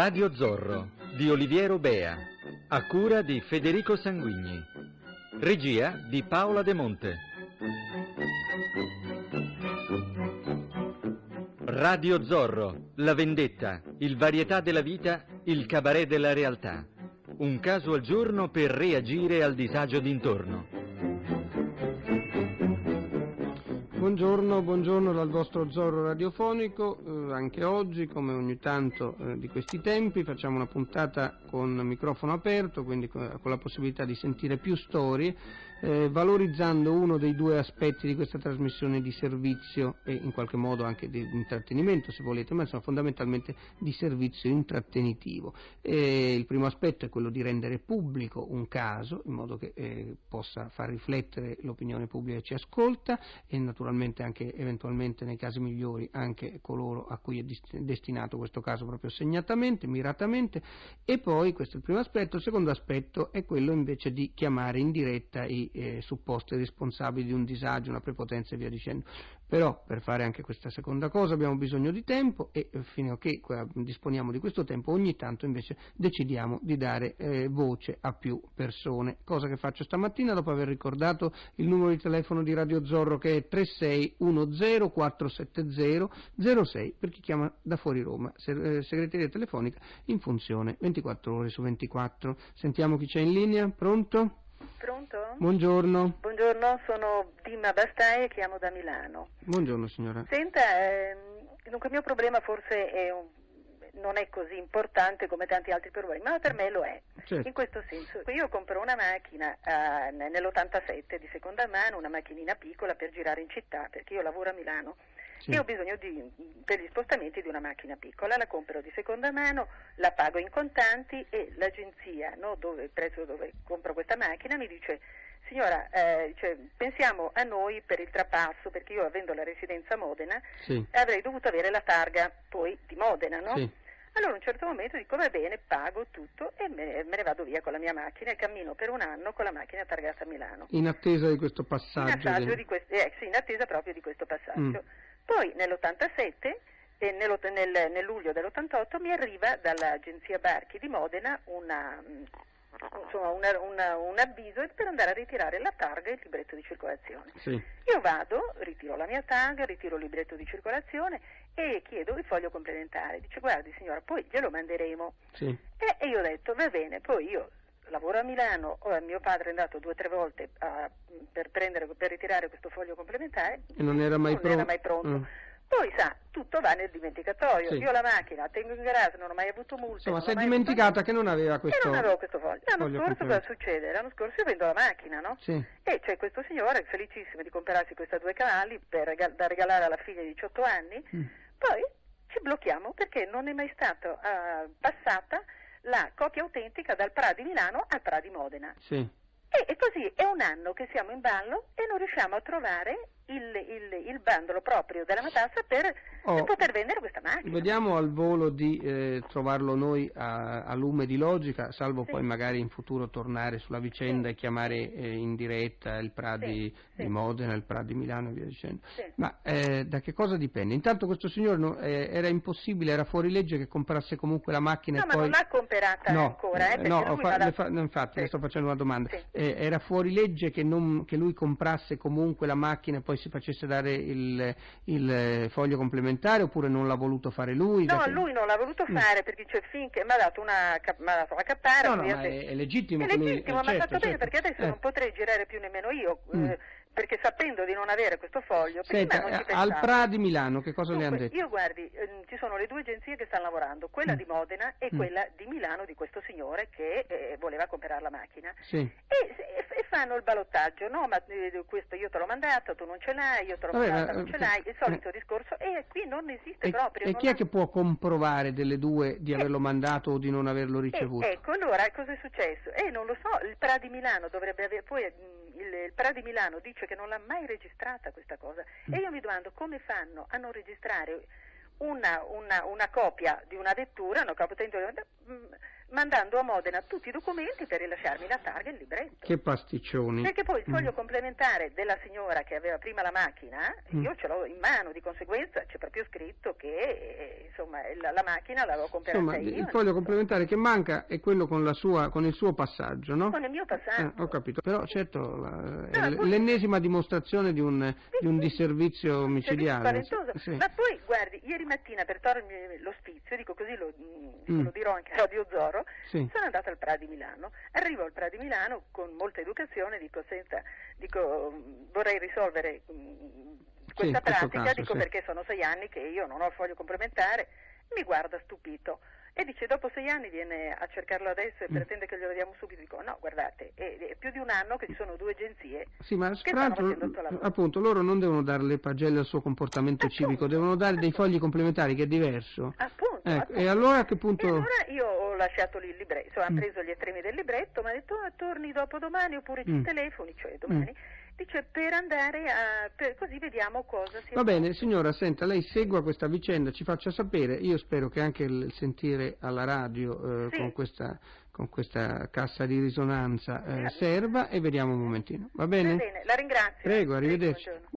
Radio Zorro di Oliviero Bea, a cura di Federico Sanguigni, regia di Paola De Monte. Radio Zorro, la vendetta, il varietà della vita, il cabaret della realtà. Un caso al giorno per reagire al disagio d'intorno. Buongiorno dal vostro Zorro radiofonico, anche oggi come ogni tanto di questi tempi facciamo una puntata con microfono aperto, quindi con la possibilità di sentire più storie, valorizzando uno dei due aspetti di questa trasmissione di servizio e in qualche modo anche di intrattenimento se volete, ma insomma fondamentalmente di servizio intrattenitivo. Il primo aspetto è quello di rendere pubblico un caso in modo che possa far riflettere l'opinione pubblica che ci ascolta e naturalmente anche eventualmente nei casi migliori anche coloro a cui è destinato questo caso proprio segnatamente, miratamente. E poi questo è il primo aspetto. Il secondo aspetto è quello invece di chiamare in diretta i supposti responsabili di un disagio, una prepotenza e via dicendo. Però per fare anche questa seconda cosa abbiamo bisogno di tempo e fino a che disponiamo di questo tempo ogni tanto invece decidiamo di dare voce a più persone, cosa che faccio stamattina dopo aver ricordato il numero di telefono di Radio Zorro che è 36 10 470 06 per chi chiama da fuori Roma, segreteria telefonica in funzione 24 ore su 24. Sentiamo chi c'è in linea. Pronto? Pronto? Buongiorno. Buongiorno, sono Dima Bastai e chiamo da Milano. Buongiorno signora. Senta, dunque il mio problema forse è non è così importante come tanti altri problemi, ma per me lo è. Certo. In questo senso, io compro una macchina nell'87 di seconda mano, una macchinina piccola per girare in città, perché io lavoro a Milano. Sì. E ho bisogno per gli spostamenti di una macchina piccola, la compro di seconda mano, la pago in contanti e l'agenzia, no, dove il prezzo dove compro questa macchina, mi dice: signora, cioè, pensiamo a noi per il trapasso, perché io avendo la residenza a Modena, sì, avrei dovuto avere la targa poi di Modena, no? Sì. Allora a un certo momento dico va bene, pago tutto e me ne vado via con la mia macchina e cammino per un anno con la macchina targata a Milano. In attesa di questo passaggio. In attesa proprio di questo passaggio. Poi nell'87 e nel luglio dell'88 mi arriva dall'agenzia Barchi di Modena un avviso per andare a ritirare la targa e il libretto di circolazione. Sì. Io vado, ritiro la mia targa, ritiro il libretto di circolazione e chiedo il foglio complementare. Dice guardi signora, poi glielo manderemo. Sì. E io ho detto va bene, poi io lavoro a Milano, mio padre è andato 2 o 3 volte per ritirare questo foglio complementare e non era mai pronto. Poi sa, tutto va nel dimenticatoio. Sì. Io la macchina tengo in garage, non ho mai avuto multe. Insomma, si è dimenticata che non aveva questo foglio. E non avevo questo foglio. L'anno scorso cosa succede? L'anno scorso io vendo la macchina, no? Sì. E c'è questo signore felicissimo di comprarsi questa 2 cavalli da regalare alla figlia di 18 anni. Mm. Poi ci blocchiamo perché non è mai stata passata la copia autentica dal PRA di Milano al PRA di Modena. Sì. E così è un anno che siamo in ballo e non riusciamo a trovare il bandolo proprio della matassa per poter vendere questa macchina. Vediamo al volo di trovarlo noi a lume di logica, salvo sì, poi magari in futuro tornare sulla vicenda, sì, e chiamare in diretta il PRA di Modena, il PRA di Milano e via dicendo. Sì. Ma da che cosa dipende? Intanto questo signore era impossibile, era fuori legge che comprasse comunque la macchina. No, e ma poi non l'ha comprata ancora. Infatti, le sto facendo una domanda. Sì. Era fuori legge che lui comprasse comunque la macchina e poi si facesse dare il foglio complementare, oppure non l'ha voluto fare lui? No, lui non l'ha voluto fare perché dice finché mi ha dato la cappara. No, ma è legittimo. È legittimo, ma ha fatto bene perché adesso non potrei girare più nemmeno io. Perché sapendo di non avere questo foglio... Senta, non ci pensavo. Al PRA di Milano che cosa le hanno detto? Io guardi, ci sono le 2 agenzie che stanno lavorando, quella di Modena e quella di Milano di questo signore che voleva comprare la macchina. Sì. E fanno il ballottaggio, no? Ma questo io te l'ho mandato, tu non ce l'hai, io te l'ho mandato, non ce l'hai, il solito discorso, e qui non esiste proprio. E chi è che può comprovare delle due di averlo mandato o di non averlo ricevuto? Ecco, allora cosa è successo? Non lo so, il PRA di Milano dovrebbe avere... Poi il PRA di Milano dice che non l'ha mai registrata questa cosa e io mi domando come fanno a non registrare una copia di una vettura, mandando a Modena tutti i documenti per rilasciarmi la targa e il libretto. Che pasticcioni. Perché poi il foglio complementare della signora che aveva prima la macchina, io ce l'ho in mano, di conseguenza c'è proprio scritto che insomma la macchina l'avevo comprata io. Il foglio complementare che manca è quello con la sua, con il suo passaggio, no? Con il mio passaggio. Ho capito, però certo è l'ennesima dimostrazione di un disservizio omicidiale. Sì. Ma poi guardi, ieri mattina per togliermi lo spizio, dico così lo dirò anche a Radio Zorro. Sì. Sono andata al PRA di Milano, arrivo al PRA di Milano con molta educazione, dico vorrei risolvere questa pratica, caso, dico perché sono 6 anni che io non ho il foglio complementare, mi guarda stupito e dice dopo 6 anni viene a cercarlo adesso e pretende che glielo diamo subito. Dico no, guardate, è più di un anno che ci sono 2 agenzie ma che stanno facendo il suo lavoro. Appunto, loro non devono dare le pagelle al suo comportamento civico, devono dare dei fogli complementari, che è diverso. E allora a che punto? E allora io ho lasciato lì il libretto, ha preso gli estremi del libretto, mi ha detto torni dopo domani oppure ci telefoni, cioè domani. Dice per andare a... così vediamo cosa si... Va bene, signora, senta, lei segua questa vicenda, ci faccia sapere, io spero che anche il sentire alla radio con questa cassa di risonanza serva, e vediamo un momentino, va bene? Va bene, la ringrazio. Prego, arrivederci. Prego,